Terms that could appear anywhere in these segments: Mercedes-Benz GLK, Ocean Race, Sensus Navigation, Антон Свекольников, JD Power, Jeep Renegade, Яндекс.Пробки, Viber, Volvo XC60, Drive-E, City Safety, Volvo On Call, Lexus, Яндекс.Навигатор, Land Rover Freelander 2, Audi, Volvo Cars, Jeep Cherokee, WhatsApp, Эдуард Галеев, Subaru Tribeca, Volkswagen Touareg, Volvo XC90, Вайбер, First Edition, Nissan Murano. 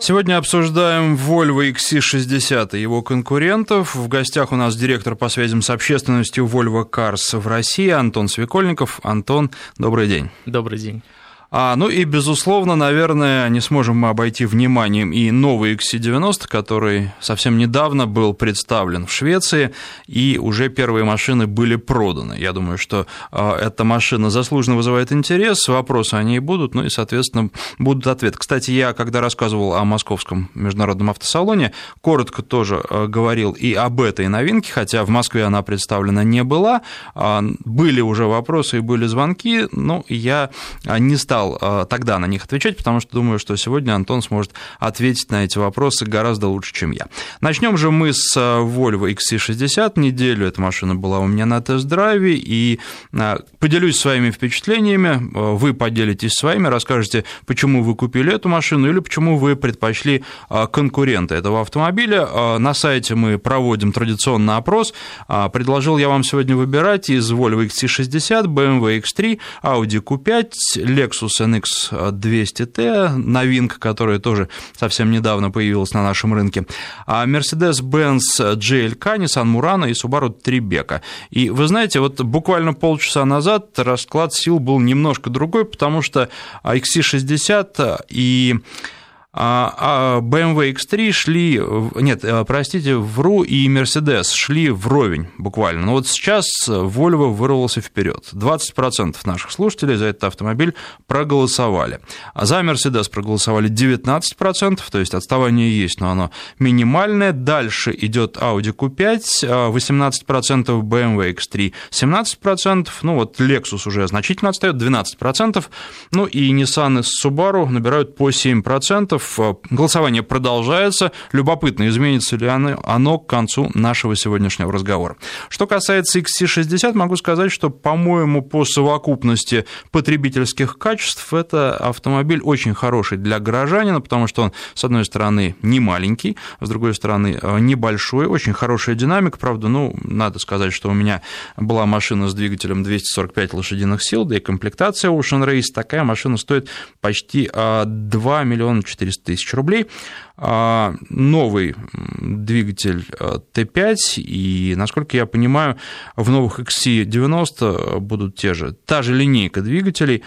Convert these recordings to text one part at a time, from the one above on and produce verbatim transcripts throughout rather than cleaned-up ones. Сегодня обсуждаем Volvo икс си шестьдесят и его конкурентов. В гостях у нас директор по связям с общественностью Volvo Cars в России Антон Свекольников. Антон, добрый день. Добрый день. А, ну и, безусловно, наверное, не сможем мы обойти вниманием и новый икс си девяносто, который совсем недавно был представлен в Швеции, и уже первые машины были проданы. Я думаю, что эта машина заслуженно вызывает интерес, вопросы о ней будут, ну и, соответственно, будут ответы. Кстати, я, когда рассказывал о Московском международном автосалоне, коротко тоже говорил и об этой новинке, хотя в Москве она представлена не была. Были уже вопросы и были звонки, но я не стал тогда на них отвечать, потому что думаю, что сегодня Антон сможет ответить на эти вопросы гораздо лучше, чем я. Начнем же мы с Volvo икс си шестьдесят. Неделю эта машина была у меня на тест-драйве, и поделюсь своими впечатлениями, вы поделитесь своими, расскажете, почему вы купили эту машину или почему вы предпочли конкурента этого автомобиля. На сайте мы проводим традиционный опрос. Предложил я вам сегодня выбирать из Volvo икс си шестьдесят, бэ эм вэ икс три, Audi кью пять, Lexus эн икс двести ти, новинка, которая тоже совсем недавно появилась на нашем рынке, Mercedes-Benz джи эл кей, Nissan Murano и Subaru Tribeca. И вы знаете, вот буквально полчаса назад расклад сил был немножко другой, потому что икс си шестьдесят и бэ эм вэ икс три шли, нет, простите, вру, и Mercedes шли вровень буквально. Но вот сейчас Volvo вырвался вперед. двадцать процентов наших слушателей за этот автомобиль проголосовали. За Mercedes проголосовали девятнадцать процентов, то есть отставание есть, но оно минимальное. Дальше идет Audi кью пять, восемнадцать процентов, бэ эм вэ икс три семнадцать процентов, ну вот Lexus уже значительно отстаёт, двенадцать процентов, ну и Nissan с Subaru набирают по семь процентов. Голосование продолжается. Любопытно, изменится ли оно к концу нашего сегодняшнего разговора. Что касается икс си шестьдесят, могу сказать, что, по-моему, по совокупности потребительских качеств это автомобиль очень хороший для горожанина, потому что он, с одной стороны, не маленький, с другой стороны, небольшой, очень хорошая динамика. Правда, ну, надо сказать, что у меня была машина с двигателем двести сорок пять лошадиных сил, да и комплектация Ocean Race. Такая машина стоит почти два миллиона четыреста тысяч рублей. Новый двигатель тэ пять, и, насколько я понимаю, в новых икс си девяносто будут те же, та же линейка двигателей,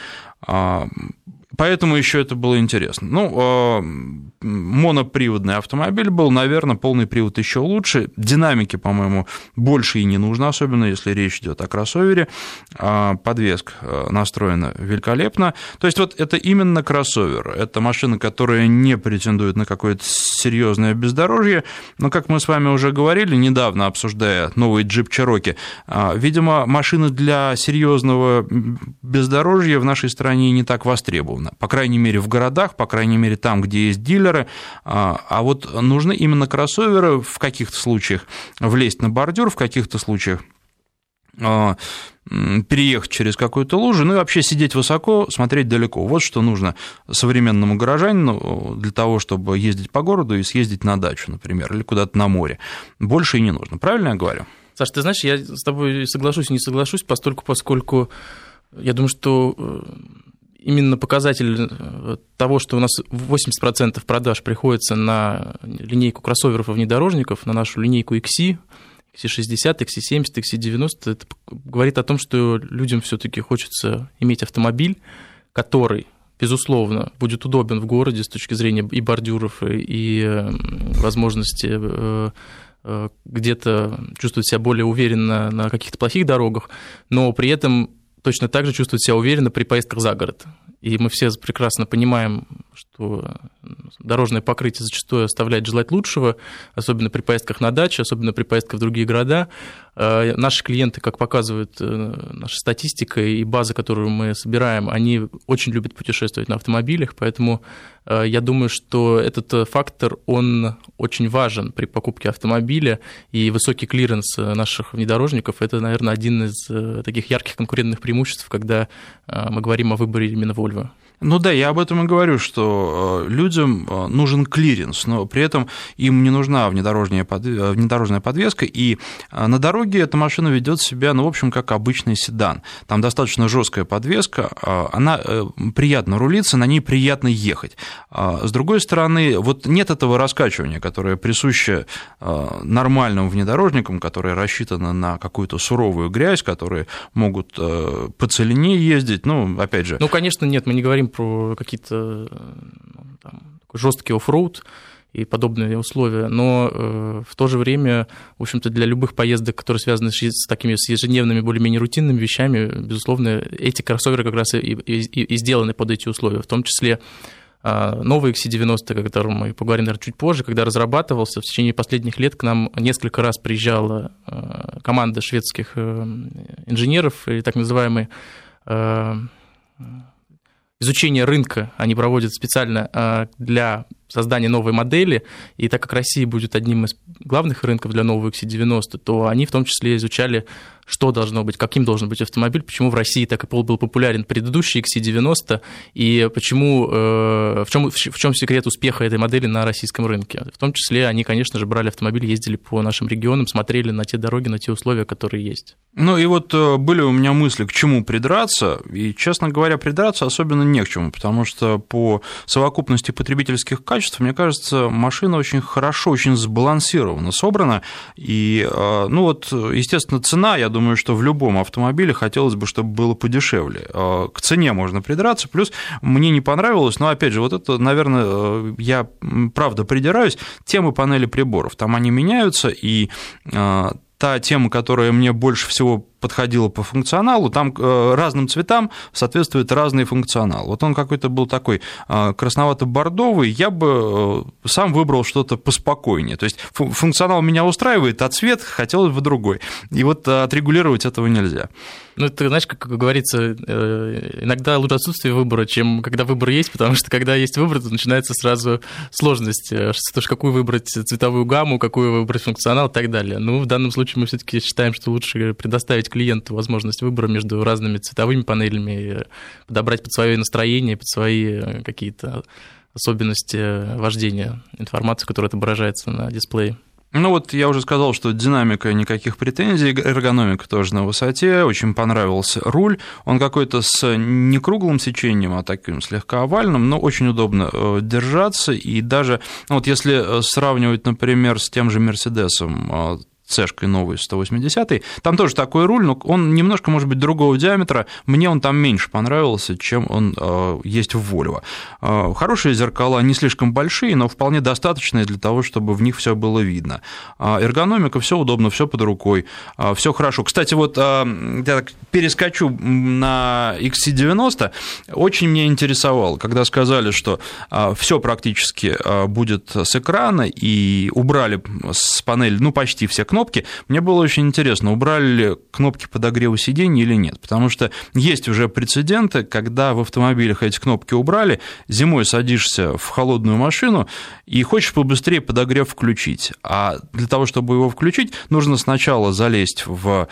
поэтому еще это было интересно. Ну, моноприводный автомобиль был, наверное, полный привод еще лучше. Динамики, по-моему, больше и не нужно, особенно если речь идет о кроссовере. Подвеска настроена великолепно. То есть вот это именно кроссовер. Это машина, которая не претендует на какое-то серьезное бездорожье. Но, как мы с вами уже говорили, недавно обсуждая новый Jeep Cherokee, видимо, машина для серьезного бездорожья в нашей стране не так востребована. По крайней мере, в городах, по крайней мере, там, где есть дилеры. А вот нужны именно кроссоверы, в каких-то случаях влезть на бордюр, в каких-то случаях переехать через какую-то лужу, ну и вообще сидеть высоко, смотреть далеко. Вот что нужно современному горожанину для того, чтобы ездить по городу и съездить на дачу, например, или куда-то на море. Больше и не нужно. Правильно я говорю? Саш, ты знаешь, я с тобой соглашусь и не соглашусь, постольку, поскольку я думаю, что... Именно показатель того, что у нас восемьдесят процентов продаж приходится на линейку кроссоверов и внедорожников, на нашу линейку икс си, икс си шестьдесят, икс си семьдесят, икс си девяносто, это говорит о том, что людям все-таки хочется иметь автомобиль, который, безусловно, будет удобен в городе с точки зрения и бордюров, и возможности где-то чувствовать себя более уверенно на каких-то плохих дорогах, но при этом точно так же чувствуют себя уверенно при поездках за город. И мы все прекрасно понимаем, что дорожное покрытие зачастую оставляет желать лучшего, особенно при поездках на дачу, особенно при поездках в другие города. Наши клиенты, как показывает наша статистика и база, которую мы собираем, они очень любят путешествовать на автомобилях, поэтому я думаю, что этот фактор, он очень важен при покупке автомобиля, и высокий клиренс наших внедорожников – это, наверное, один из таких ярких конкурентных преимуществ, когда мы говорим о выборе именно Volvo. Ну да, я об этом и говорю, что людям нужен клиренс, но при этом им не нужна внедорожная подвеска, и на дороге эта машина ведет себя, ну, в общем, как обычный седан. Там достаточно жесткая подвеска, она приятно рулится, на ней приятно ехать. С другой стороны, вот нет этого раскачивания, которое присуще нормальным внедорожникам, которые рассчитаны на какую-то суровую грязь, которые могут по целине ездить, ну, опять же. Ну, конечно, нет, мы не говорим про какие-то там, жесткий оффроуд и подобные условия, но э, в то же время, в общем-то, для любых поездок, которые связаны с, с такими с ежедневными, более-менее рутинными вещами, безусловно, эти кроссоверы как раз и, и, и сделаны под эти условия, в том числе э, новый икс си девяносто, о котором мы поговорим, наверное, чуть позже, когда разрабатывался, в течение последних лет к нам несколько раз приезжала э, команда шведских э, инженеров, и так называемые... Э, изучение рынка они проводят специально для создания новой модели, и так как Россия будет одним из главных рынков для нового икс си девяносто, то они в том числе изучали, что должно быть, каким должен быть автомобиль, почему в России так и был популярен предыдущий икс си девяносто, и почему, в чем, в чем секрет успеха этой модели на российском рынке. В том числе они, конечно же, брали автомобиль, ездили по нашим регионам, смотрели на те дороги, на те условия, которые есть. Ну и вот были у меня мысли, к чему придраться, и, честно говоря, придраться особенно не к чему, потому что по совокупности потребительских качеств, мне кажется, машина очень хорошо, очень сбалансирована, собрана, и, ну вот, естественно, цена, я думаю, Думаю, что в любом автомобиле хотелось бы, чтобы было подешевле. К цене можно придраться. Плюс мне не понравилось, но, опять же, вот это, наверное, я правда придираюсь, темы панели приборов. Там они меняются, и та тема, которая мне больше всего подходила по функционалу, там разным цветам соответствует разный функционал. Вот он какой-то был такой красновато-бордовый, я бы сам выбрал что-то поспокойнее. То есть функционал меня устраивает, а цвет хотелось бы другой. И вот отрегулировать этого нельзя. Ну, ты знаешь, как говорится, иногда лучше отсутствие выбора, чем когда выбор есть, потому что когда есть выбор, то начинается сразу сложность, какую выбрать цветовую гамму, какую выбрать функционал и так далее. Ну, в данном случае мы все-таки считаем, что лучше предоставить клиенту возможность выбора между разными цветовыми панелями, подобрать под свое настроение, под свои какие-то особенности вождения информацию, которая отображается на дисплее. Ну вот я уже сказал, что динамика, никаких претензий, эргономика тоже на высоте, очень понравился руль, он какой-то с не круглым сечением, а таким слегка овальным, но очень удобно держаться, и даже вот если сравнивать, например, с тем же Мерседесом, цешкой новой сто восьмидесятой, там тоже такой руль, но он немножко, может быть, другого диаметра, мне он там меньше понравился, чем он э, есть в Volvo. Э, хорошие зеркала, не слишком большие, но вполне достаточные для того, чтобы в них все было видно. Э, эргономика, все удобно, все под рукой, э, все хорошо. Кстати, вот э, я так перескочу на икс си девяносто, очень меня интересовало, когда сказали, что э, все практически э, будет с экрана, и убрали с панели, ну, почти все кнопки, кнопки. Мне было очень интересно, убрали ли кнопки подогрева сидений или нет, потому что есть уже прецеденты, когда в автомобилях эти кнопки убрали, зимой садишься в холодную машину и хочешь побыстрее подогрев включить, а для того, чтобы его включить, нужно сначала залезть в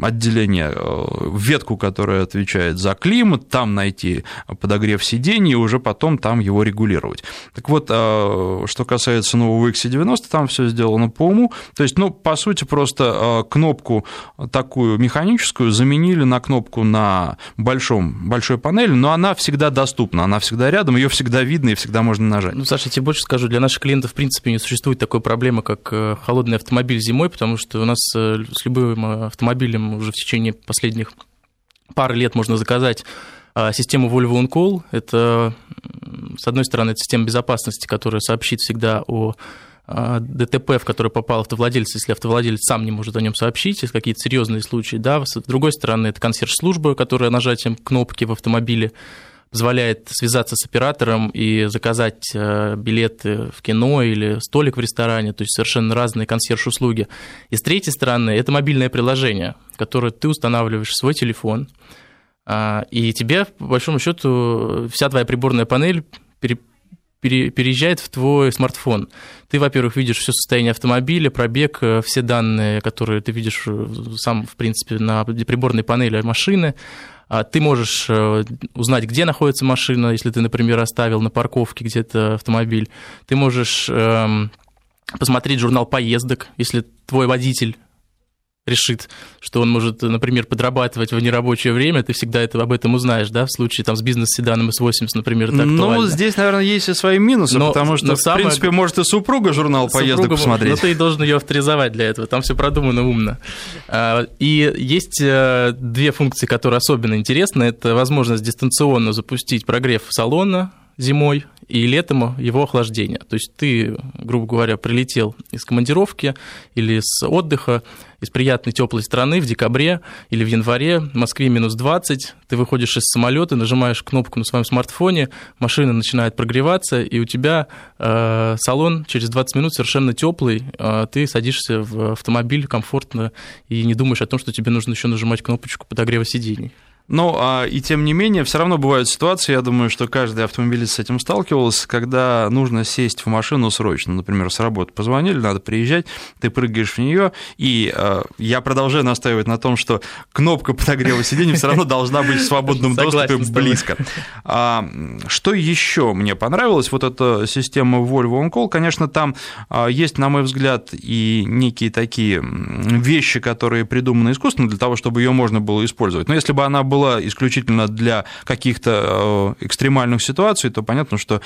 отделение, в ветку, которая отвечает за климат, там найти подогрев сидений и уже потом там его регулировать. Так вот, что касается нового икс си девяносто, там все сделано по уму, то есть, ну, по сути, просто кнопку такую механическую заменили на кнопку на большом, большой панели, но она всегда доступна, она всегда рядом, ее всегда видно и всегда можно нажать. Ну, Саша, я тебе больше скажу, для наших клиентов, в принципе, не существует такой проблемы, как холодный автомобиль зимой, потому что у нас с любым автомобилем уже в течение последних пары лет можно заказать систему Volvo On Call. Это, с одной стороны, это система безопасности, которая сообщит всегда о ДТП, в который попал автовладелец, если автовладелец сам не может о нем сообщить, если какие-то серьезные случаи, да. С другой стороны, это консьерж-служба, которая нажатием кнопки в автомобиле позволяет связаться с оператором и заказать билеты в кино или столик в ресторане, то есть совершенно разные консьерж-услуги. И с третьей стороны, это мобильное приложение, которое ты устанавливаешь в свой телефон, и тебе, по большому счету, вся твоя приборная панель пере переезжает в твой смартфон. Ты, во-первых, видишь все состояние автомобиля, пробег, все данные, которые ты видишь сам, в принципе, на приборной панели машины. Ты можешь узнать, где находится машина, если ты, например, оставил на парковке где-то автомобиль. Ты можешь посмотреть журнал поездок, если твой водитель решит, что он может, например, подрабатывать в нерабочее время, ты всегда это, об этом узнаешь, да, в случае там с бизнес-седаном эс восемьдесят, например, это актуально. Ну, здесь, наверное, есть и свои минусы, но, потому что, в самое... принципе, может и супруга журнал супруга поездок посмотреть. Может, но ты должен ее авторизовать для этого, там все продумано умно. И есть две функции, которые особенно интересны, это возможность дистанционно запустить прогрев салона зимой и летом его охлаждение. То есть ты, грубо говоря, прилетел из командировки или с отдыха, из приятной теплой страны в декабре или в январе, в Москве минус двадцать, ты выходишь из самолета, нажимаешь кнопку на своем смартфоне, машина начинает прогреваться, и у тебя э, салон через двадцать минут совершенно теплый, э, ты садишься в автомобиль комфортно и не думаешь о том, что тебе нужно еще нажимать кнопочку подогрева сидений. Ну, а и тем не менее, все равно бывают ситуации, я думаю, что каждый автомобилист с этим сталкивался, когда нужно сесть в машину срочно, например, с работы позвонили, надо приезжать, ты прыгаешь в нее, и э, я продолжаю настаивать на том, что кнопка подогрева сидений все равно должна быть в свободном доступе близко. А, что еще мне понравилось, вот эта система Volvo On Call, конечно, там а, есть, на мой взгляд, и некие такие вещи, которые придуманы искусственно для того, чтобы ее можно было использовать. Но если бы она была исключительно для каких-то экстремальных ситуаций, то понятно, что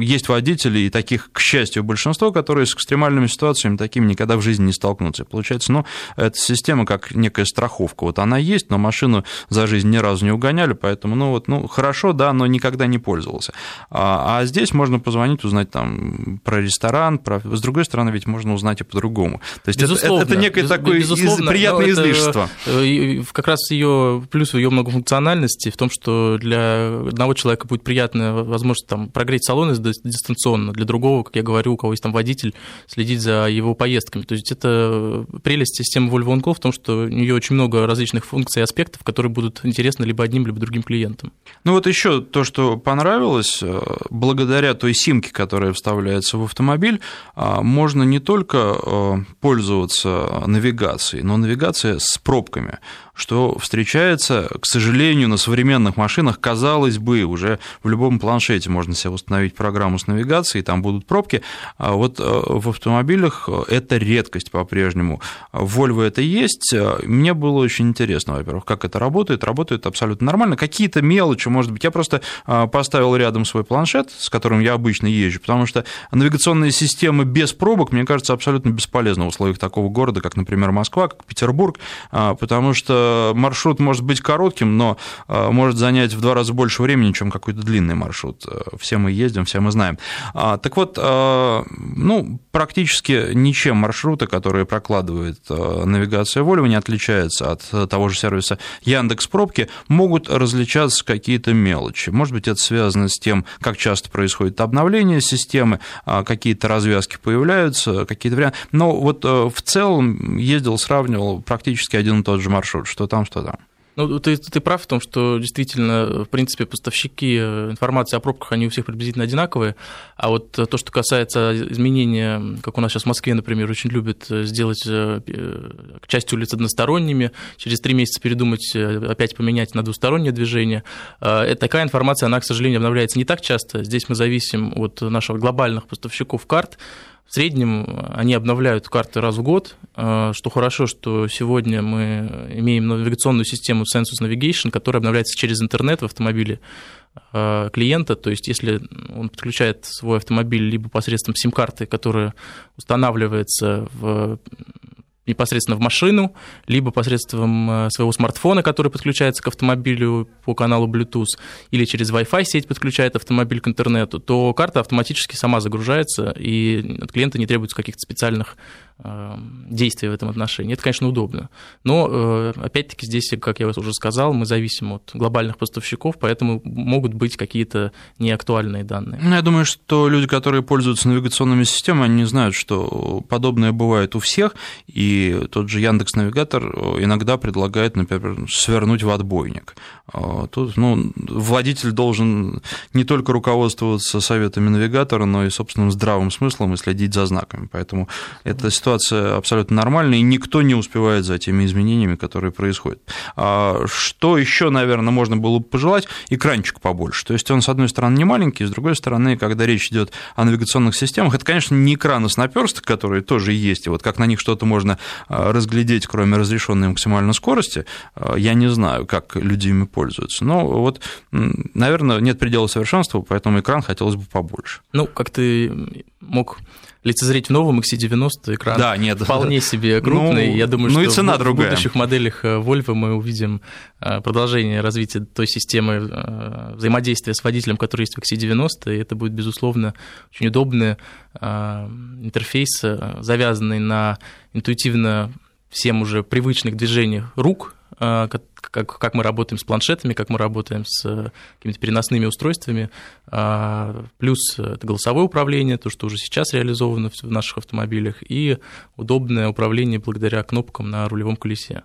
есть водители, и таких, к счастью, большинство, которые с экстремальными ситуациями такими никогда в жизни не столкнутся. Получается, ну, эта система как некая страховка. Вот она есть, но машину за жизнь ни разу не угоняли, поэтому, ну, вот, ну, хорошо, да, но никогда не пользовался. А здесь можно позвонить, узнать там про ресторан, про... с другой стороны, ведь можно узнать и по-другому. То есть это, это некое такое из... приятное излишество. Это... Как раз ее плюс в ее многофункциональности, в том, что для одного человека будет приятная возможность там, прогреть салон дистанционно, для другого, как я говорю, у кого есть там водитель, следить за его поездками. То есть это прелесть системы Volvo On Call в том, что у нее очень много различных функций и аспектов, которые будут интересны либо одним, либо другим клиентам. Ну вот еще то, что понравилось, благодаря той симке, которая вставляется в автомобиль, можно не только пользоваться навигацией, но навигация с пробками, что встречается, к сожалению, на современных машинах, казалось бы, уже в любом планшете можно себе установить программу с навигацией, там будут пробки, а вот в автомобилях это редкость по-прежнему. В Volvo это есть, мне было очень интересно, во-первых, как это работает, работает абсолютно нормально, какие-то мелочи, может быть, я просто поставил рядом свой планшет, с которым я обычно езжу, потому что навигационные системы без пробок, мне кажется, абсолютно бесполезны в условиях такого города, как, например, Москва, как Петербург, потому что маршрут может быть коротким, но может занять в два раза больше времени, чем какой-то длинный маршрут. Все мы ездим, все мы знаем. Так вот, ну, практически ничем маршруты, которые прокладывает навигация Volvo, не отличаются от того же сервиса Яндекс.Пробки, могут различаться какие-то мелочи. Может быть, это связано с тем, как часто происходит обновление системы, какие-то развязки появляются, какие-то варианты. Но вот в целом ездил, сравнивал практически один и тот же маршрут. Что там, что там. Ну, ты, ты прав в том, что действительно, в принципе, поставщики информации о пробках, они у всех приблизительно одинаковые, а вот то, что касается изменения, как у нас сейчас в Москве, например, очень любят сделать часть улиц односторонними, через три месяца передумать, опять поменять на двустороннее движение, такая информация, она, к сожалению, обновляется не так часто, здесь мы зависим от наших глобальных поставщиков карт. В среднем они обновляют карты раз в год, что хорошо, что сегодня мы имеем навигационную систему Sensus Navigation, которая обновляется через интернет в автомобиле клиента, то есть если он подключает свой автомобиль либо посредством сим-карты, которая устанавливается в... непосредственно в машину, либо посредством своего смартфона, который подключается к автомобилю по каналу Bluetooth, или через Wi-Fi сеть подключает автомобиль к интернету, то карта автоматически сама загружается, и от клиента не требуется каких-то специальных действий в этом отношении. Это, конечно, удобно. Но, опять-таки, здесь, как я уже сказал, мы зависим от глобальных поставщиков, поэтому могут быть какие-то неактуальные данные. Я думаю, что люди, которые пользуются навигационными системами, они знают, что подобное бывает у всех, и тот же Яндекс.Навигатор иногда предлагает, например, свернуть в отбойник. Тут, ну, водитель должен не только руководствоваться советами навигатора, но и собственным здравым смыслом и следить за знаками. Поэтому эта ситуация ситуация абсолютно нормальная, и никто не успевает за теми изменениями, которые происходят. Что еще, наверное, можно было бы пожелать? Экранчик побольше. То есть он, с одной стороны, не маленький, с другой стороны, когда речь идет о навигационных системах, это, конечно, не экраны с наперсток, которые тоже есть, и вот как на них что-то можно разглядеть, кроме разрешенной максимальной скорости, я не знаю, как люди ими пользуются. Но вот, наверное, нет предела совершенства, поэтому экран хотелось бы побольше. Ну, как ты мог лицезреть в новом икс си девяносто, экран да, нет, вполне себе крупный. Ну, я думаю, ну, что в другая. будущих моделях Volvo мы увидим продолжение развития той системы взаимодействия с водителем, который есть в икс си девяносто, и это будет, безусловно, очень удобный интерфейс, завязанный на интуитивно всем уже привычных движениях рук, как, как мы работаем с планшетами, как мы работаем с какими-то переносными устройствами, плюс это голосовое управление, то, что уже сейчас реализовано в наших автомобилях, и удобное управление благодаря кнопкам на рулевом колесе.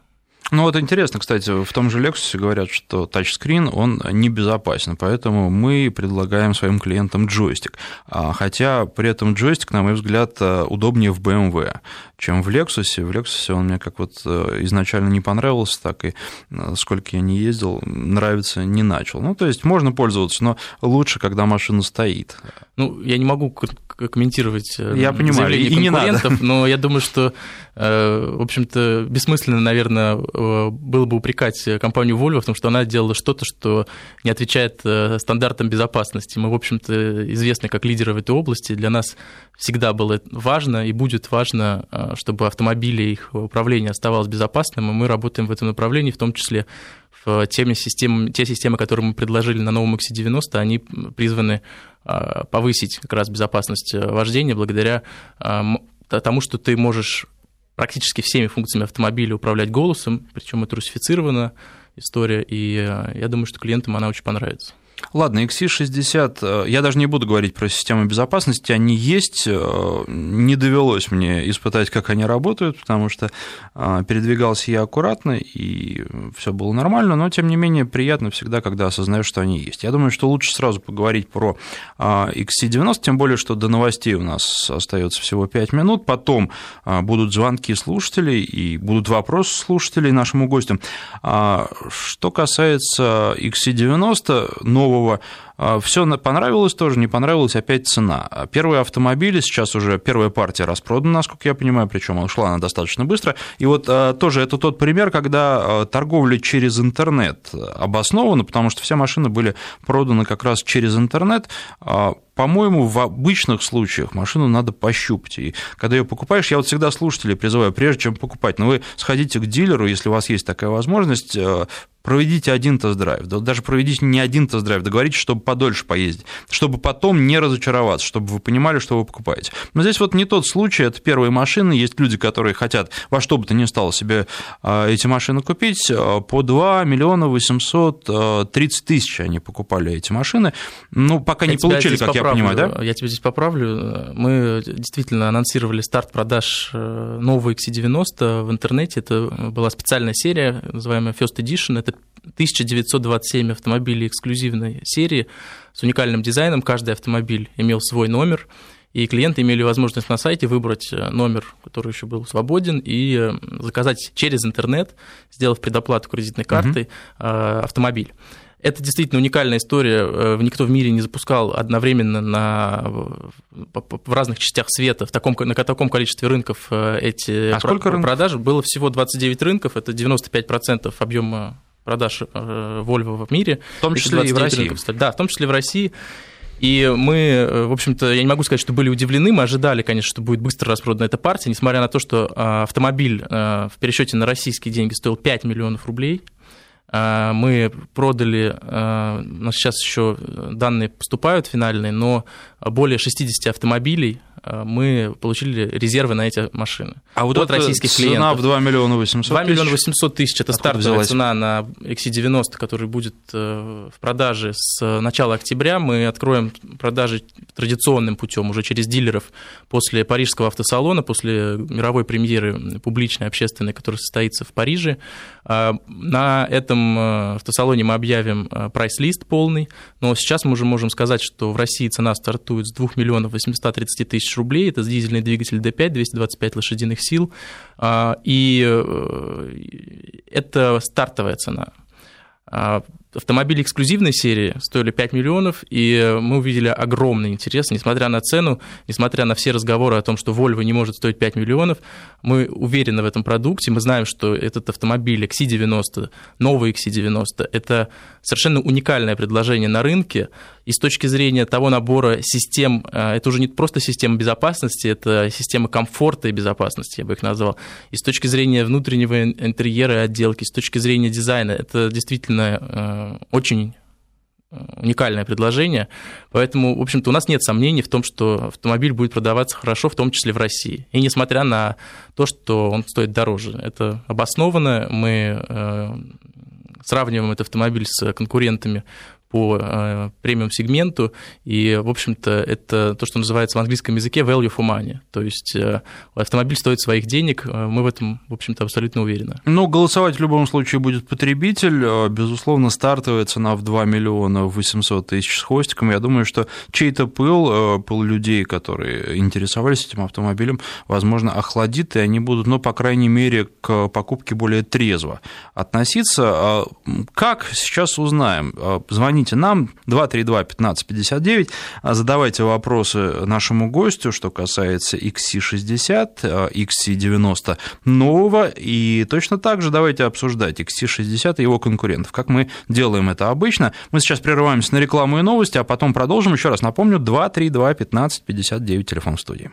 Ну вот интересно, кстати, в том же Lexus говорят, что тачскрин, он небезопасен, поэтому мы предлагаем своим клиентам джойстик, хотя при этом джойстик, на мой взгляд, удобнее в бэ эм вэ, чем в Lexus. В Lexus он мне как вот изначально не понравился, так и сколько я не ездил, нравится не начал. Ну то есть можно пользоваться, но лучше, когда машина стоит. Ну я не могу комментировать я понимаю, заявления конкурентов, но я думаю, что, в общем-то, бессмысленно, наверное, было бы упрекать компанию Volvo в том, что она делала что-то, что не отвечает стандартам безопасности. Мы, в общем-то, известны как лидеры в этой области. Для нас всегда было важно и будет важно, чтобы автомобили и их управление оставалось безопасным, и мы работаем в этом направлении, в том числе в теме систем, те системы, которые мы предложили на новом икс си девяносто, они призваны повысить как раз безопасность вождения благодаря тому, что ты можешь практически всеми функциями автомобиля управлять голосом, причем это русифицированная история, и я думаю, что клиентам она очень понравится. Ладно, икс си шестьдесят, я даже не буду говорить про системы безопасности, они есть, не довелось мне испытать, как они работают, потому что передвигался я аккуратно, и все было нормально, но, тем не менее, приятно всегда, когда осознаешь, что они есть. Я думаю, что лучше сразу поговорить про икс си девяносто, тем более, что до новостей у нас остается всего пять минут, потом будут звонки слушателей и будут вопросы слушателей нашему гостю. Что касается икс си девяносто, но нового. Все понравилось тоже, не понравилась опять цена. Первые автомобили, сейчас уже первая партия распродана, насколько я понимаю, причем ушла она достаточно быстро. И вот тоже это тот пример, когда торговля через интернет обоснована, потому что все машины были проданы как раз через интернет. По-моему, в обычных случаях машину надо пощупать. И когда ее покупаешь, я вот всегда слушателей призываю, прежде чем покупать, но вы сходите к дилеру, если у вас есть такая возможность, проведите один тест-драйв, даже проведите не один тест-драйв, договоритесь, чтобы подольше поездить, чтобы потом не разочароваться, чтобы вы понимали, что вы покупаете. Но здесь вот не тот случай, это первые машины, есть люди, которые хотят во что бы то ни стало себе эти машины купить, по два миллиона восемьсот тридцать тысяч они покупали эти машины, ну, пока я не получили, как поправлю, я понимаю, да? Я тебя здесь поправлю, мы действительно анонсировали старт продаж нового икс си девяносто в интернете, это была специальная серия, называемая First Edition, это тысяча девятьсот двадцать семь автомобилей эксклюзивной серии с уникальным дизайном. Каждый автомобиль имел свой номер, и клиенты имели возможность на сайте выбрать номер, который еще был свободен, и заказать через интернет, сделав предоплату кредитной картой, mm-hmm. автомобиль. Это действительно уникальная история, никто в мире не запускал одновременно на, в разных частях света, в таком, на таком количестве рынков эти а про- продажи. Было всего двадцать девять рынков, это девяносто пять процентов объема продаж Volvo в мире. В том числе и в России. Да, в том числе и в России. И мы, в общем-то, я не могу сказать, что были удивлены, мы ожидали, конечно, что будет быстро распродана эта партия, несмотря на то, что автомобиль в пересчете на российские деньги стоил пять миллионов рублей. Мы продали, у нас сейчас еще данные поступают финальные, но более шестьдесят автомобилей мы получили резервы на эти машины. А вот от российских цена клиентов. Цена в два миллиона восемьсот тысяч? два миллиона восемьсот тысяч – это стартовая взялась? Цена на икс си девяносто, который будет в продаже с начала октября. Мы откроем продажи традиционным путем, уже через дилеров, после парижского автосалона, после мировой премьеры публичной, общественной, которая состоится в Париже. На этом в автосалоне мы объявим прайс-лист полный, но сейчас мы уже можем сказать, что в России цена стартует с двух миллионов восемьсот тридцать тысяч тысяч рублей, это дизельный двигатель дэ пять, двести двадцать пять лошадиных сил, и это стартовая цена. Автомобили эксклюзивной серии стоили пять миллионов, и мы увидели огромный интерес, несмотря на цену, несмотря на все разговоры о том, что Volvo не может стоить пять миллионов, мы уверены в этом продукте, мы знаем, что этот автомобиль икс си девяносто, новый икс си девяносто, это совершенно уникальное предложение на рынке, и с точки зрения того набора систем, это уже не просто система безопасности, это система комфорта и безопасности, я бы их назвал, и с точки зрения внутреннего интерьера и отделки, с точки зрения дизайна, это действительно очень уникальное предложение, поэтому, в общем-то, у нас нет сомнений в том, что автомобиль будет продаваться хорошо, в том числе в России, и несмотря на то, что он стоит дороже. Это обоснованно, мы сравниваем этот автомобиль с конкурентами по премиум-сегменту, и, в общем-то, это то, что называется в английском языке value for money, то есть автомобиль стоит своих денег, мы в этом, в общем-то, абсолютно уверены. Но голосовать в любом случае будет потребитель, безусловно, стартовая цена в два миллиона восемьсот тысяч с хвостиком, я думаю, что чей-то пыл, пыл людей, которые интересовались этим автомобилем, возможно, охладит, и они будут, ну, по крайней мере, к покупке более трезво относиться. Как, сейчас узнаем. Звоните нам два три два пятнадцать пятьдесят девять, задавайте вопросы нашему гостю, что касается икс си шестьдесят, икс си девяносто нового, и точно так же давайте обсуждать икс си шестьдесят и его конкурентов, как мы делаем это обычно. Мы сейчас прерываемся на рекламу и новости, а потом продолжим. Еще раз напомню, два три два пятнадцать пятьдесят девять, телефон в студии.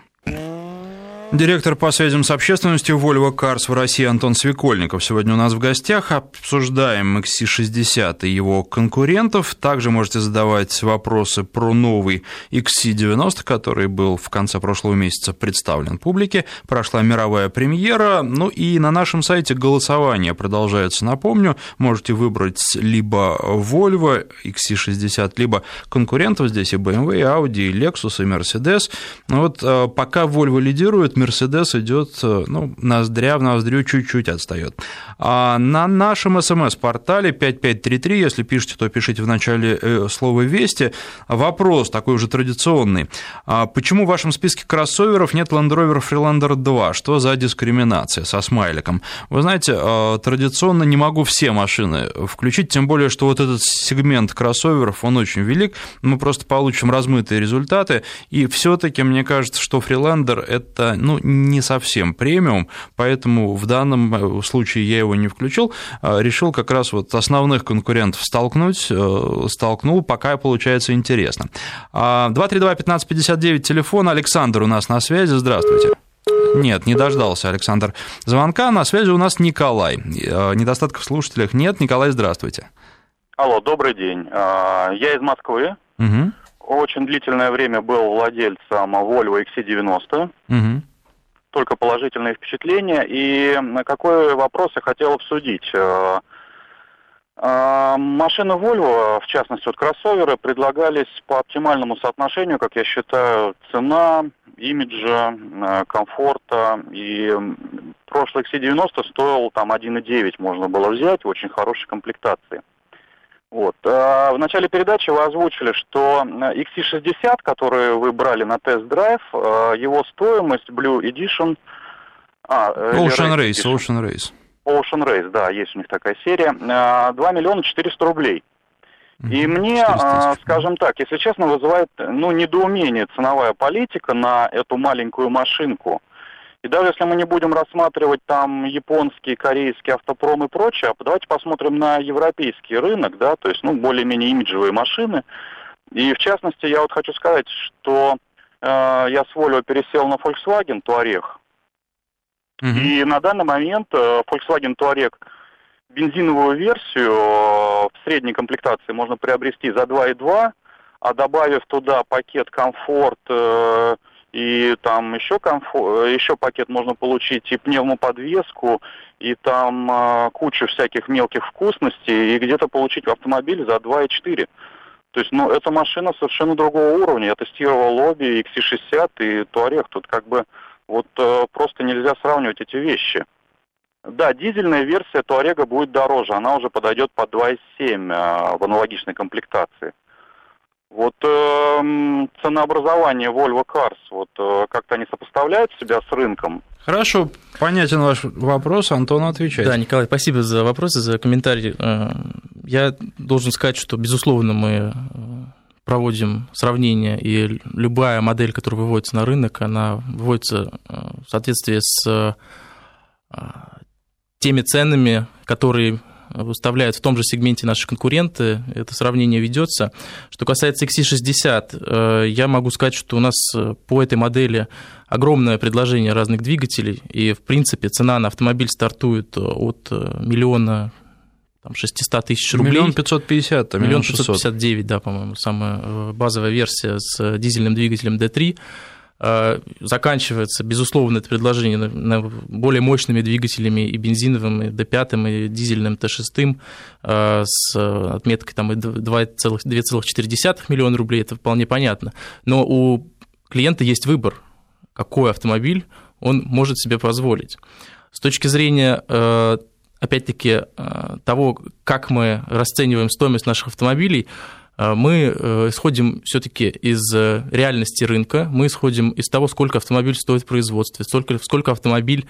Директор по связям с общественностью Volvo Cars в России Антон Свекольников сегодня у нас в гостях. Обсуждаем икс си шестьдесят и его конкурентов. Также можете задавать вопросы про новый икс си девяносто, который был в конце прошлого месяца представлен публике. Прошла мировая премьера. Ну и на нашем сайте голосование продолжается, напомню. Можете выбрать либо Volvo икс си шестьдесят, либо конкурентов. Здесь и бэ эм вэ, и Audi, и Lexus, и Mercedes. Но вот пока Volvo лидирует, Мерседес идет, ну, ноздря в ноздрю, чуть-чуть отстает. А на нашем СМС-портале пять пять три три, если пишете, то пишите в начале слова «Вести». Вопрос такой уже традиционный. А почему в вашем списке кроссоверов нет Land Rover Freelander два? Что за дискриминация со смайликом? Вы знаете, традиционно не могу все машины включить, тем более, что вот этот сегмент кроссоверов, он очень велик. Мы просто получим размытые результаты. И все-таки мне кажется, что Freelander – это Это, ну, не совсем премиум, поэтому в данном случае я его не включил. Решил как раз вот основных конкурентов столкнуть, столкнул, пока получается интересно. два три два пятнадцать пятьдесят девять, телефон. Александр у нас на связи, здравствуйте. Нет, не дождался Александр звонка, на связи у нас Николай. Недостатков в слушателях нет. Николай, здравствуйте. Алло, добрый день. Я из Москвы. Угу. Очень длительное время был владельцем Volvo икс си девяносто, угу. Только положительные впечатления. И какой вопрос я хотел обсудить? Машины Volvo, в частности, вот кроссоверы, предлагались по оптимальному соотношению, как я считаю, цена, имиджа, комфорта. И прошлый икс си девяносто стоил там один и девять, можно было взять, в очень хорошей комплектации. Вот. В начале передачи вы озвучили, что икс си шестьдесят, который вы брали на тест-драйв, его стоимость Blue Edition... А, Ocean Race, Edition. Ocean Race. Ocean Race, да, есть у них такая серия. два миллиона четыреста рублей. Mm-hmm. И мне, скажем так, если честно, вызывает, ну, недоумение ценовая политика на эту маленькую машинку. И даже если мы не будем рассматривать там японский, корейский автопром и прочее, давайте посмотрим на европейский рынок, да, то есть, ну, более-менее имиджевые машины. И в частности, я вот хочу сказать, что э, я с Volvo пересел на Volkswagen Touareg. Mm-hmm. И на данный момент э, Volkswagen Touareg бензиновую версию э, в средней комплектации можно приобрести за два и два, а добавив туда пакет комфорт... Э, И там еще, комфор... еще пакет можно получить, и пневмоподвеску, и там э, кучу всяких мелких вкусностей, и где-то получить автомобиль за два и четыре. То есть, ну, эта машина совершенно другого уровня. Я тестировал обе, икс си шестьдесят и Touareg. Тут как бы вот э, просто нельзя сравнивать эти вещи. Да, дизельная версия Touareg будет дороже, она уже подойдет под два и семь э, в аналогичной комплектации. Вот э, ценообразование Volvo Cars, вот э, как-то они сопоставляют себя с рынком? Хорошо, понятен ваш вопрос, Антон отвечает. Да, Николай, спасибо за вопросы, за комментарии. Я должен сказать, что, безусловно, мы проводим сравнение, и любая модель, которая выводится на рынок, она выводится в соответствии с теми ценами, которые выставляют в том же сегменте наши конкуренты, это сравнение ведется. Что касается икс си шестьдесят, я могу сказать, что у нас по этой модели огромное предложение разных двигателей, и, в принципе, цена на автомобиль стартует от миллиона шестисот тысяч рублей. Миллион пятьсот пятьдесят, миллион шестьсот пятьдесят девять, да, по-моему, самая базовая версия с дизельным двигателем ди три. Заканчивается, безусловно, это предложение на, на более мощными двигателями и бензиновым, и ди пять, и дизельным ти шесть, э, с отметкой там, два целых четыре десятых миллиона рублей, это вполне понятно. Но у клиента есть выбор, какой автомобиль он может себе позволить. С точки зрения, э, опять-таки, э, того, как мы расцениваем стоимость наших автомобилей, мы исходим все-таки из реальности рынка, мы исходим из того, сколько автомобиль стоит в производстве, сколько, сколько автомобиль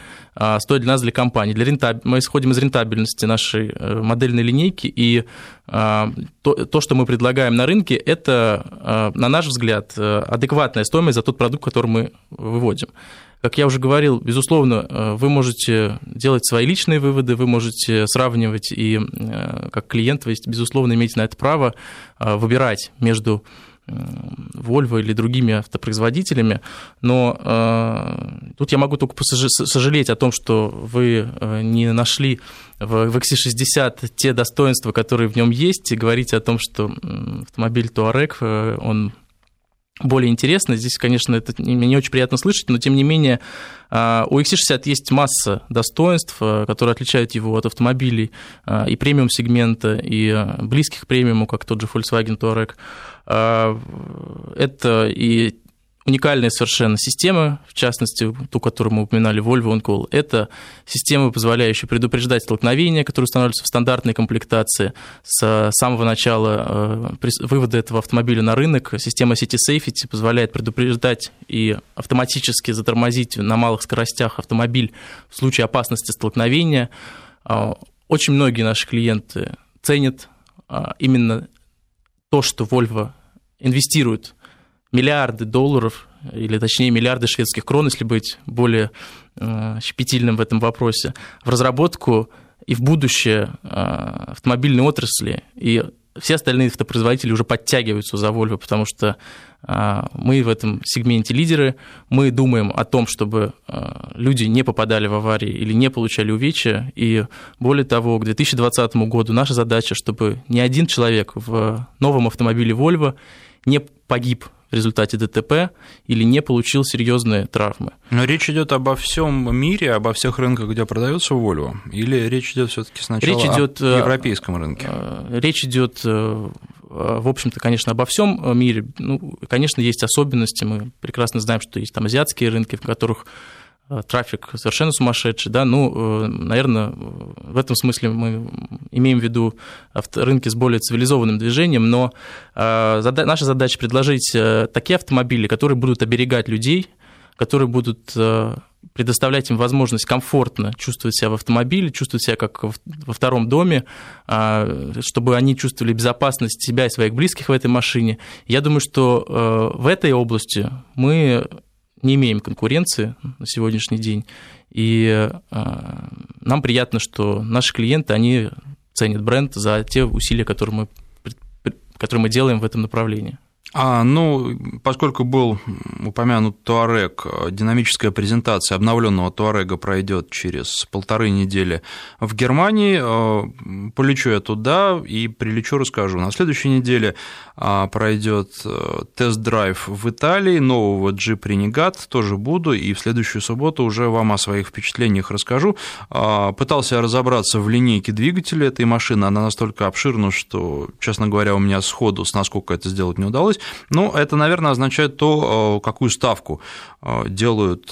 стоит для нас, для компании. Для рентаб... Мы исходим из рентабельности нашей модельной линейки, и то, то, что мы предлагаем на рынке, это, на наш взгляд, адекватная стоимость за тот продукт, который мы выводим. Как я уже говорил, безусловно, вы можете делать свои личные выводы, вы можете сравнивать, и как клиент вы, безусловно, имеете на это право выбирать между Volvo или другими автопроизводителями, но э, тут я могу только сожалеть о том, что вы не нашли в, в икс си шестьдесят те достоинства, которые в нем есть, и говорите о том, что автомобиль Touareg, он... более интересно. Здесь, конечно, это не очень приятно слышать, но, тем не менее, у икс си шестьдесят есть масса достоинств, которые отличают его от автомобилей и премиум-сегмента, и близких к премиуму, как тот же Volkswagen Touareg. Это и уникальная совершенно система, в частности, ту, которую мы упоминали, Volvo On Call. Это система, позволяющая предупреждать столкновения, которые устанавливаются в стандартной комплектации с самого начала вывода этого автомобиля на рынок. Система City Safety позволяет предупреждать и автоматически затормозить на малых скоростях автомобиль в случае опасности столкновения. Очень многие наши клиенты ценят именно то, что Volvo инвестирует миллиарды долларов, или точнее миллиарды шведских крон, если быть более э, щепетильным в этом вопросе, в разработку и в будущее э, автомобильной отрасли. И все остальные автопроизводители уже подтягиваются за Volvo, потому что э, мы в этом сегменте лидеры, мы думаем о том, чтобы э, люди не попадали в аварии или не получали увечья. И более того, к две тысячи двадцатому году наша задача, чтобы ни один человек в новом автомобиле Volvo не погиб в результате ДТП или не получил серьезные травмы. Но речь идет обо всем мире, обо всех рынках, где продается Volvo, или речь идет все-таки сначала речь идет, о европейском рынке? Речь идет, в общем-то, конечно, обо всем мире. Ну, конечно, есть особенности. Мы прекрасно знаем, что есть там азиатские рынки, в которых трафик совершенно сумасшедший, да, ну, наверное, в этом смысле мы имеем в виду рынки с более цивилизованным движением, но наша задача предложить такие автомобили, которые будут оберегать людей, которые будут предоставлять им возможность комфортно чувствовать себя в автомобиле, чувствовать себя как во втором доме, чтобы они чувствовали безопасность себя и своих близких в этой машине. Я думаю, что в этой области мы не имеем конкуренции на сегодняшний день, и э, нам приятно, что наши клиенты, они ценят бренд за те усилия, которые мы, которые мы делаем в этом направлении. А, ну, поскольку был упомянут Touareg, динамическая презентация обновленного Touareg пройдет через полторы недели в Германии. Полечу я туда и прилечу, расскажу. На следующей неделе пройдет тест-драйв в Италии нового Jeep Renegade, тоже буду, и в следующую субботу уже вам о своих впечатлениях расскажу. Пытался разобраться в линейке двигателя этой машины, она настолько обширна, что, честно говоря, у меня сходу с наскока это сделать не удалось. Ну, это, наверное, означает то, какую ставку делают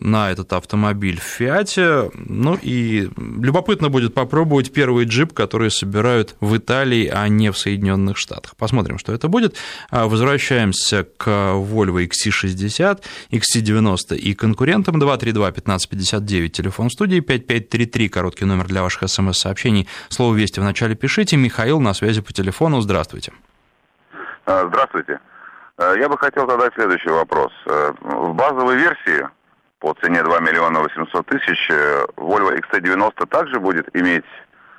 на этот автомобиль в «Фиате». Ну, и любопытно будет попробовать первый джип, который собирают в Италии, а не в Соединенных Штатах. Посмотрим, что это будет. Возвращаемся к Volvo икс си шестьдесят, икс си девяносто и конкурентам. Два три два пятнадцать пятьдесят девять, телефон студии, пять пять три три, короткий номер для ваших смс-сообщений. Слово «Вести» в начале пишите. Михаил на связи по телефону. Здравствуйте. Здравствуйте. Я бы хотел задать следующий вопрос. В базовой версии по цене два миллиона восемьсот тысяч Volvo икс си девяносто также будет иметь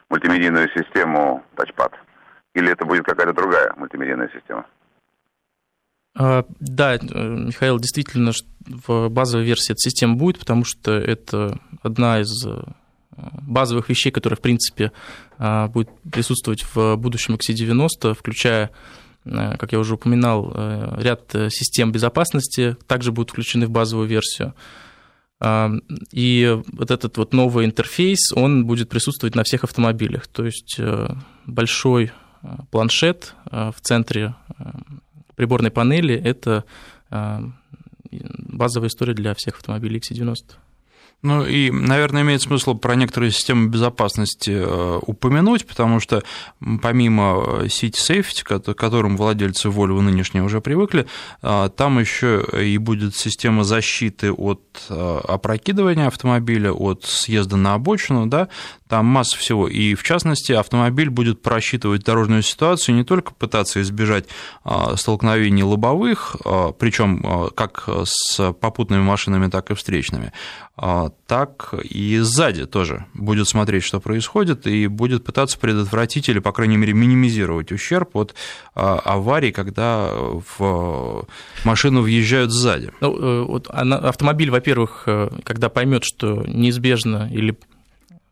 мультимедийную систему тачпад? Или это будет какая-то другая мультимедийная система? Да, Михаил, действительно, в базовой версии эта система будет, потому что это одна из базовых вещей, которая, в принципе, будет присутствовать в будущем икс си девяносто, включая, как я уже упоминал, ряд систем безопасности, также будут включены в базовую версию. И вот этот вот новый интерфейс, он будет присутствовать на всех автомобилях. То есть большой планшет в центре приборной панели – это базовая история для всех автомобилей икс си девяносто. Ну и, наверное, имеет смысл про некоторые системы безопасности упомянуть, потому что помимо City Safety, к которым владельцы Volvo нынешние уже привыкли, там еще и будет система защиты от опрокидывания автомобиля, от съезда на обочину, да, там масса всего. И, в частности, автомобиль будет просчитывать дорожную ситуацию, не только пытаться избежать столкновений лобовых, причем как с попутными машинами, так и встречными, так и сзади тоже будет смотреть, что происходит, и будет пытаться предотвратить или, по крайней мере, минимизировать ущерб от аварий, когда в машину въезжают сзади. Ну, вот автомобиль, во-первых, когда поймет, что неизбежно или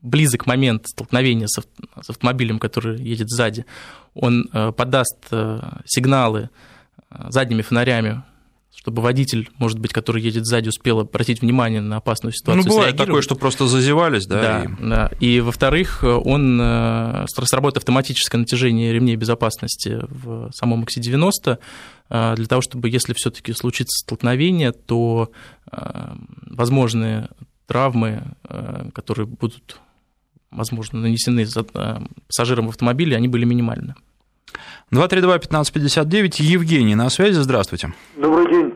близок момент столкновения с автомобилем, который едет сзади, он подаст сигналы задними фонарями, чтобы водитель, может быть, который едет сзади, успел обратить внимание на опасную ситуацию. Ну, бывает такое, что просто зазевались, да? Да, и... да. И, во-вторых, он сработает автоматическое натяжение ремней безопасности в самом икс си девяносто, для того, чтобы, если все-таки случится столкновение, то возможные травмы, которые будут, возможно, нанесены пассажирам в автомобиле, они были минимальны. два три два пятнадцать пятьдесят девять, Евгений на связи, здравствуйте. Добрый день.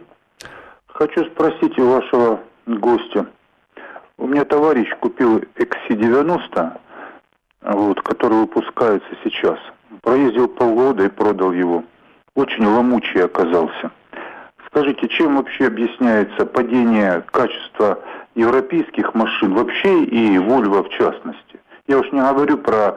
Хочу спросить у вашего гостя. У меня товарищ купил икс си девяносто, вот, который выпускается сейчас. Проездил полгода и продал его. Очень ломучий оказался. Скажите, чем вообще объясняется падение качества европейских машин вообще и Volvo в частности? Я уж не говорю про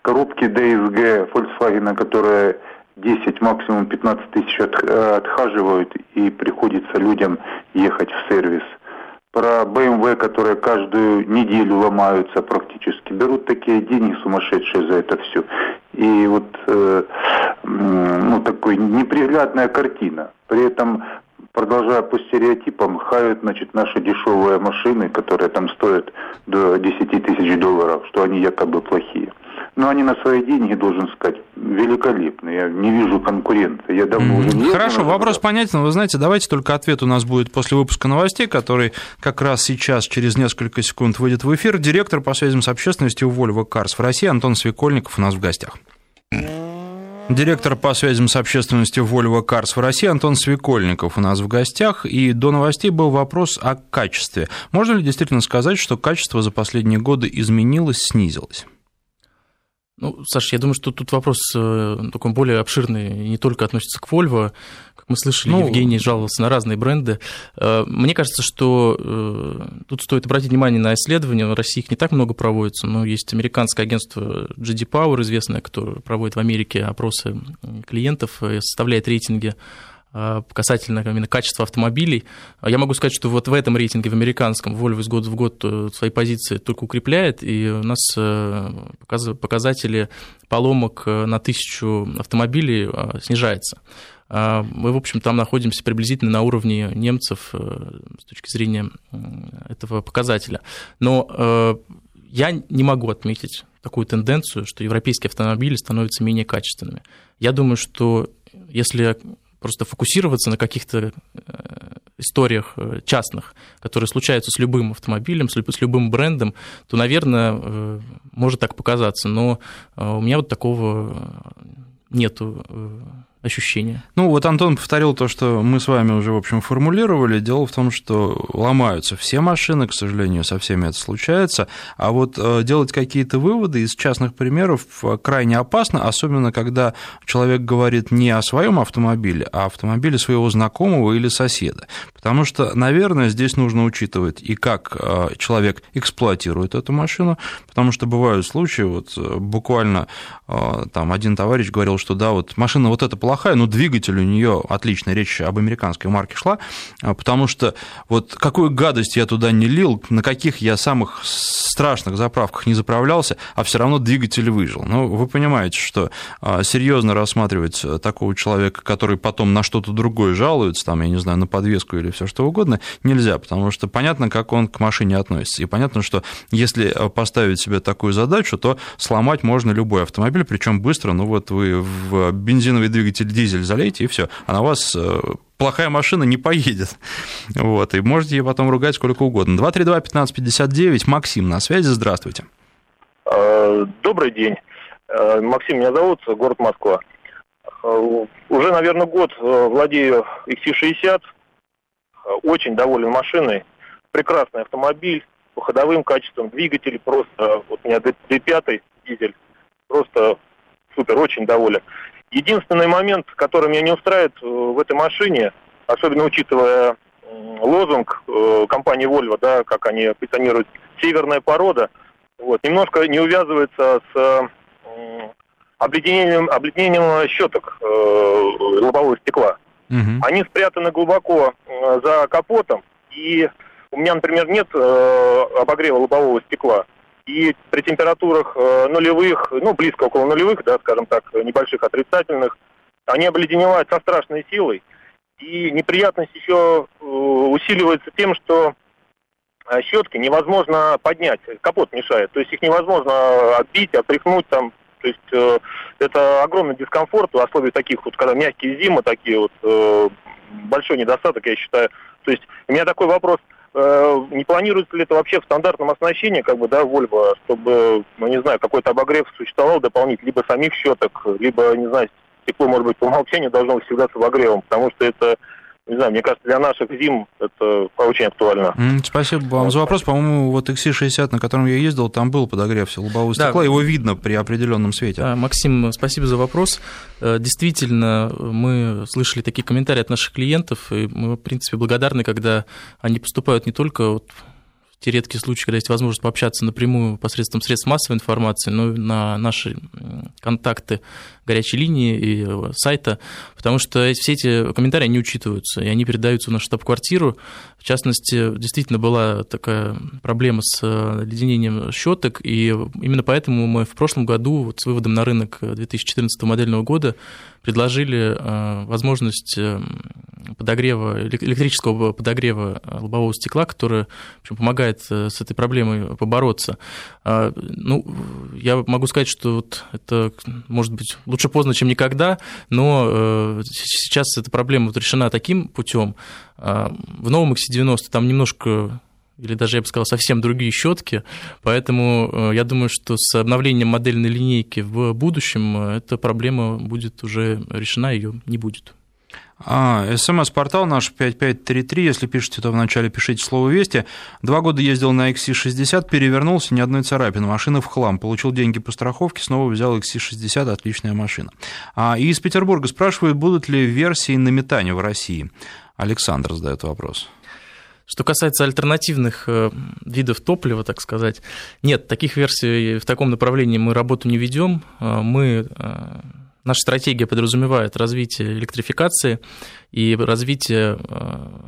коробки ди эс джи Volkswagen, которые десять, максимум пятнадцать тысяч отхаживают, и приходится людям ехать в сервис. Про би эм дабл ю, которые каждую неделю ломаются практически. Берут такие деньги сумасшедшие за это все. И вот э, ну, такой неприглядная картина. При этом, продолжая по стереотипам, хают, значит, наши дешевые машины, которые там стоят до десять тысяч долларов, что они якобы плохие. Но они на свои деньги, должен сказать, великолепны. Я не вижу конкуренции. Я давно уже не Хорошо, вопрос понятен. Вы знаете, давайте только ответ у нас будет после выпуска новостей, который как раз сейчас, через несколько секунд, выйдет в эфир. Директор по связям с общественностью Volvo Cars в России Антон Свекольников у нас в гостях. Директор по связям с общественностью Volvo Cars в России Антон Свекольников у нас в гостях, и до новостей был вопрос о качестве. Можно ли действительно сказать, что качество за последние годы изменилось, снизилось? Ну, Саша, я думаю, что тут вопрос такой более обширный, не только относится к Volvo. Как мы слышали, ну, Евгений жаловался на разные бренды. Мне кажется, что тут стоит обратить внимание на исследования. В России их не так много проводится, но есть американское агентство джей ди Power, известное, которое проводит в Америке опросы клиентов и составляет рейтинги касательно именно качества автомобилей. Я могу сказать, что вот в этом рейтинге, в американском, Volvo из года в год свои позиции только укрепляет, и у нас показатели поломок на тысячу автомобилей снижаются. Мы, в общем, там находимся приблизительно на уровне немцев с точки зрения этого показателя. Но я не могу отметить такую тенденцию, что европейские автомобили становятся менее качественными. Я думаю, что если просто фокусироваться на каких-то историях частных, которые случаются с любым автомобилем, с любым брендом, то, наверное, может так показаться. Но у меня вот такого нету ощущения. Ну, вот Антон повторил то, что мы с вами уже, в общем, формулировали. Дело в том, что ломаются все машины, к сожалению, со всеми это случается. А вот делать какие-то выводы из частных примеров крайне опасно, особенно когда человек говорит не о своем автомобиле, а о автомобиле своего знакомого или соседа. Потому что, наверное, здесь нужно учитывать и как человек эксплуатирует эту машину, потому что бывают случаи, вот буквально там один товарищ говорил, что да, вот машина вот эта плохая, плохая, но двигатель у нее отличный. Речь об американской марке шла, потому что вот какую гадость я туда не лил, на каких я самых страшных заправках не заправлялся, а все равно двигатель выжил. Ну, вы понимаете, что серьезно рассматривать такого человека, который потом на что-то другое жалуется, там, я не знаю, на подвеску или все что угодно, нельзя, потому что понятно, как он к машине относится. И понятно, что если поставить себе такую задачу, то сломать можно любой автомобиль, причем быстро. Ну, вот вы в бензиновый двигатель дизель залейте, и все. А на вас плохая машина не поедет. Вот. И можете ее потом ругать сколько угодно. два три два пятнадцать пятьдесят девять. Максим на связи. Здравствуйте. Добрый день. Максим меня зовут, город Москва. Уже, наверное, год владею икс си шестьдесят. Очень доволен машиной. Прекрасный автомобиль по ходовым качествам. Двигатель просто... Вот у меня дэ пять дизель. Просто супер. Очень доволен. Единственный момент, который меня не устраивает в этой машине, особенно учитывая лозунг компании Volvo, да, как они позиционируют, северная порода, вот, немножко не увязывается с обледенением, обледенением щеток лобового стекла. Угу. Они спрятаны глубоко за капотом, и у меня, например, нет обогрева лобового стекла. И при температурах нулевых, ну, близко около нулевых, да, скажем так, небольших отрицательных, они обледеневают со страшной силой. И неприятность еще усиливается тем, что щетки невозможно поднять, капот мешает. То есть их невозможно отбить, отряхнуть там. То есть это огромный дискомфорт, в условиях таких вот, когда мягкие зимы, такие вот, большой недостаток, я считаю. То есть у меня такой вопрос. Не планируется ли это вообще в стандартном оснащении, как бы, да, Volvo, чтобы, ну, не знаю, какой-то обогрев существовал дополнительно, либо самих щеток, либо, не знаю, стекло, может быть, по умолчанию должно быть всегда с обогревом, потому что это, не знаю, мне кажется, для наших зим это очень актуально. Спасибо вам за вопрос. По-моему, вот икс си шестьдесят, на котором я ездил, там был подогрев лобового стекла, да. Его видно при определенном свете. Да, Максим, спасибо за вопрос. Действительно, мы слышали такие комментарии от наших клиентов, и мы, в принципе, благодарны, когда они поступают не только вот в те редкие случаи, когда есть возможность пообщаться напрямую посредством средств массовой информации, но и на наши контакты горячей линии и сайта, потому что все эти комментарии не учитываются, и они передаются в нашу штаб-квартиру. В частности, действительно была такая проблема с леденением щеток, и именно поэтому мы в прошлом году вот с выводом на рынок две тысячи четырнадцатого модельного года предложили возможность подогрева, электрического подогрева лобового стекла, которое, в общем, помогает с этой проблемой побороться. Ну, я могу сказать, что вот это, может быть, лучше поздно, чем никогда, но сейчас эта проблема вот решена таким путем. В новом икс си девяносто там немножко, или даже, я бы сказал, совсем другие щетки, поэтому я думаю, что с обновлением модельной линейки в будущем эта проблема будет уже решена, ее не будет. А, СМС-портал наш пять пять три три, если пишете, то вначале пишите слово «Вести». Два года ездил на икс си шестьдесят, перевернулся, ни одной царапины, машина в хлам. Получил деньги по страховке, снова взял икс си шестьдесят, отличная машина. А, и из Петербурга спрашивают, будут ли версии на метане в России. Александр задает вопрос. Что касается альтернативных видов топлива, так сказать, нет, таких версий в таком направлении мы работу не ведем, мы... Наша стратегия подразумевает развитие электрификации и развитие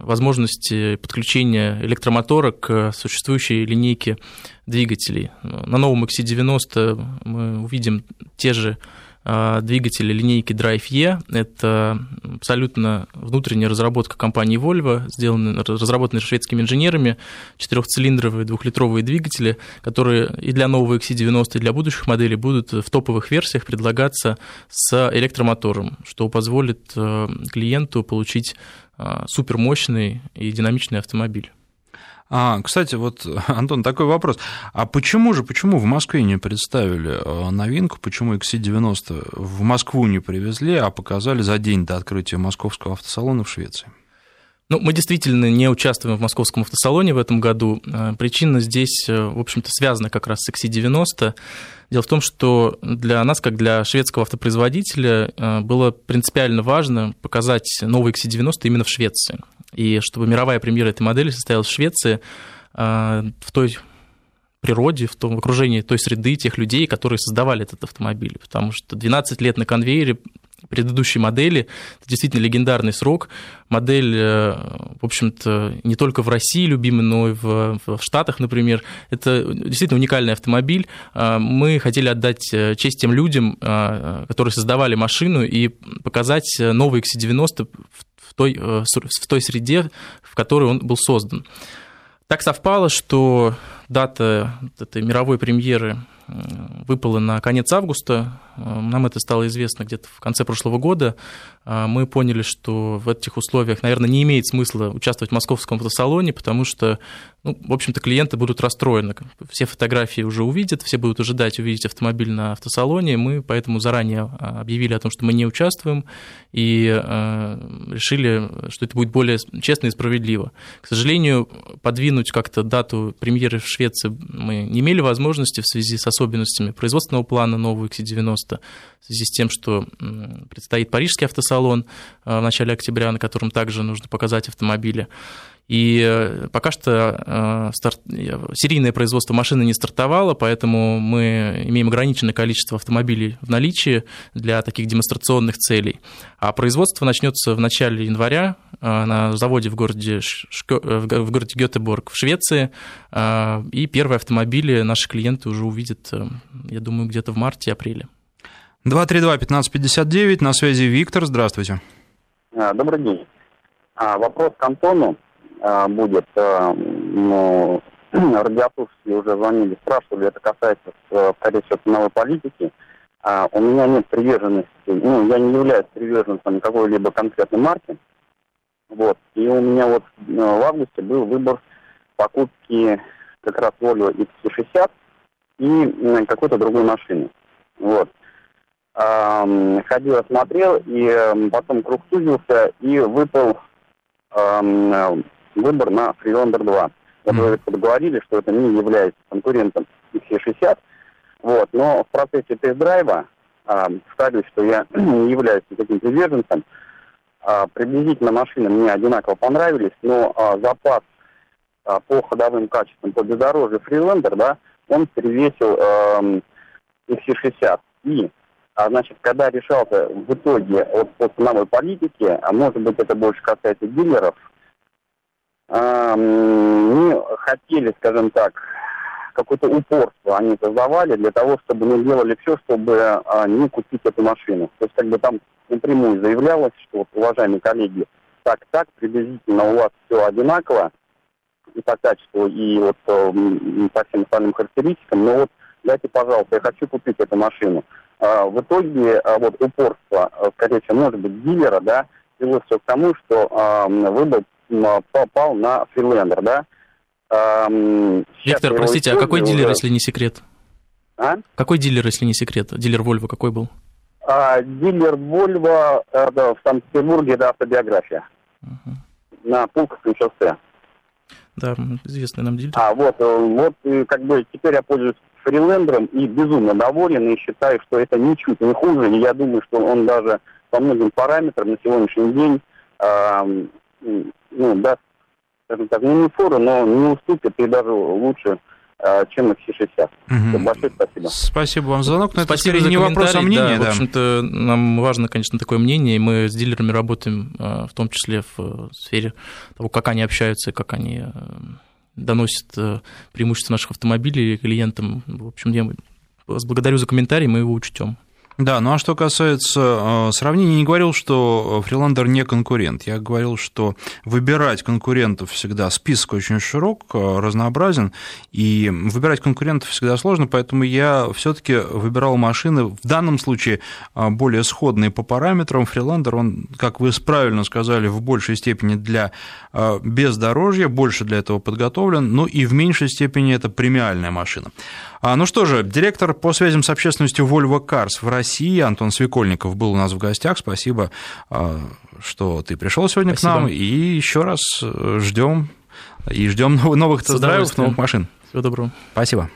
возможности подключения электромотора к существующей линейке двигателей. На новом икс си девяносто мы увидим те же двигатели линейки Drive-E. Это абсолютно внутренняя разработка компании Volvo, сделанная, разработанная шведскими инженерами, четырехцилиндровые двухлитровые двигатели, которые и для нового икс си девяносто, и для будущих моделей будут в топовых версиях предлагаться с электромотором, что позволит клиенту получить супермощный и динамичный автомобиль. А, кстати, вот, Антон, такой вопрос. А почему же, почему в Москве не представили новинку, почему икс си девяносто в Москву не привезли, а показали за день до открытия московского автосалона в Швеции? Ну, мы действительно не участвуем в московском автосалоне в этом году. Причина здесь, в общем-то, связана как раз с икс си девяносто. Дело в том, что для нас, как для шведского автопроизводителя, было принципиально важно показать новый икс си девяносто именно в Швеции. И чтобы мировая премьера этой модели состоялась в Швеции, в той природе, в том в окружении той среды, тех людей, которые создавали этот автомобиль. Потому что двенадцать лет на конвейере предыдущей модели, это действительно легендарный срок. Модель, в общем-то, не только в России любима, но и в, в Штатах, например. Это действительно уникальный автомобиль. Мы хотели отдать честь тем людям, которые создавали машину, и показать новый икс си девяносто в той, в той среде, в которой он был создан. Так совпало, что дата этой мировой премьеры выпало на конец августа. Нам это стало известно где-то в конце прошлого года. Мы поняли, что в этих условиях, наверное, не имеет смысла участвовать в московском автосалоне, потому что, ну, в общем-то, клиенты будут расстроены. Все фотографии уже увидят, все будут ожидать увидеть автомобиль на автосалоне. Мы поэтому заранее объявили о том, что мы не участвуем, и решили, что это будет более честно и справедливо. К сожалению, подвинуть как-то дату премьеры в Швеции мы не имели возможности в связи со особенностями производственного плана нового икс си девяносто, в связи с тем, что предстоит парижский автосалон в начале октября, на котором также нужно показать автомобили. И пока что старт... серийное производство машины не стартовало, поэтому мы имеем ограниченное количество автомобилей в наличии для таких демонстрационных целей. А производство начнется в начале января на заводе в городе, Шко... в городе Гетеборг в Швеции, и первые автомобили наши клиенты уже увидят, я думаю, где-то в марте-апреле. два три два пятнадцать пятьдесят девять, на связи Виктор, здравствуйте. Добрый день. Вопрос к Антону будет, но радиослушатели уже звонили, спрашивали, это касается, скорее всего, новой политики. У меня нет приверженности, ну, я не являюсь приверженцем какой-либо конкретной марки. Вот. И у меня вот в августе был выбор покупки как раз Volvo икс си шестьдесят и какой-то другой машины. Вот. Ходил, смотрел, и потом круг сузился, и выпал выбор на Freelander два. Вот вы говорили, что это не является конкурентом икс си шестьдесят. Вот. Но в процессе тест-драйва, э, скажу, что я не являюсь таким приверженцем. Э, приблизительно машины мне одинаково понравились, но э, запас э, по ходовым качествам, по бездорожью Freelander, да, он перевесил э, икс си шестьдесят. И, а, значит, когда решался в итоге от ценовой политики, а может быть это больше касается дилеров, не хотели, скажем так, какое-то упорство они создавали для того, чтобы мы делали все, чтобы не купить эту машину. То есть как бы там напрямую заявлялось, что вот, уважаемые коллеги, так-так, приблизительно у вас все одинаково и по качеству, и вот по всем остальным характеристикам, но вот дайте, пожалуйста, я хочу купить эту машину. В итоге вот упорство, скорее всего, может быть, дилера, да, привело все к тому, что выбор попал на Freelander, да? Эм, Виктор, простите, а какой дилер, уже... если не секрет? А? Какой дилер, если не секрет? Дилер Volvo какой был? А, дилер Volvo э, да, в Санкт-Петербурге, да, автобиография. Uh-huh. На Пулковском шоссе. Да, известный нам дилер. А, вот, вот, как бы, теперь я пользуюсь Freelander и безумно доволен, и считаю, что это ничуть не хуже, и я думаю, что он даже по многим параметрам на сегодняшний день... Э, ну, да, скажем так, ну, не фору, но не уступит, и даже лучше, чем икс си шестьдесят. Угу. Большое спасибо. Спасибо вам за звонок. Но спасибо это за не вопрос, а мнение. Да, да. В общем-то, нам важно, конечно, такое мнение, и мы с дилерами работаем, в том числе в сфере того, как они общаются, как они доносят преимущества наших автомобилей клиентам. В общем, я вас благодарю за комментарий, мы его учтем. Да, ну а что касается сравнения, я не говорил, что Freelander не конкурент. Я говорил, что выбирать конкурентов всегда, список очень широк, разнообразен, и выбирать конкурентов всегда сложно, поэтому я все-таки выбирал машины, в данном случае более сходные по параметрам. Freelander, он, как вы правильно сказали, в большей степени для бездорожья, больше для этого подготовлен, ну и в меньшей степени это премиальная машина. Ну что же, директор по связям с общественностью Volvo Cars в России Антон Свекольников был у нас в гостях. Спасибо, что ты пришел сегодня. Спасибо. К нам. И еще раз ждем и ждем новых тест-драйвов, новых машин. Всего доброго. Спасибо.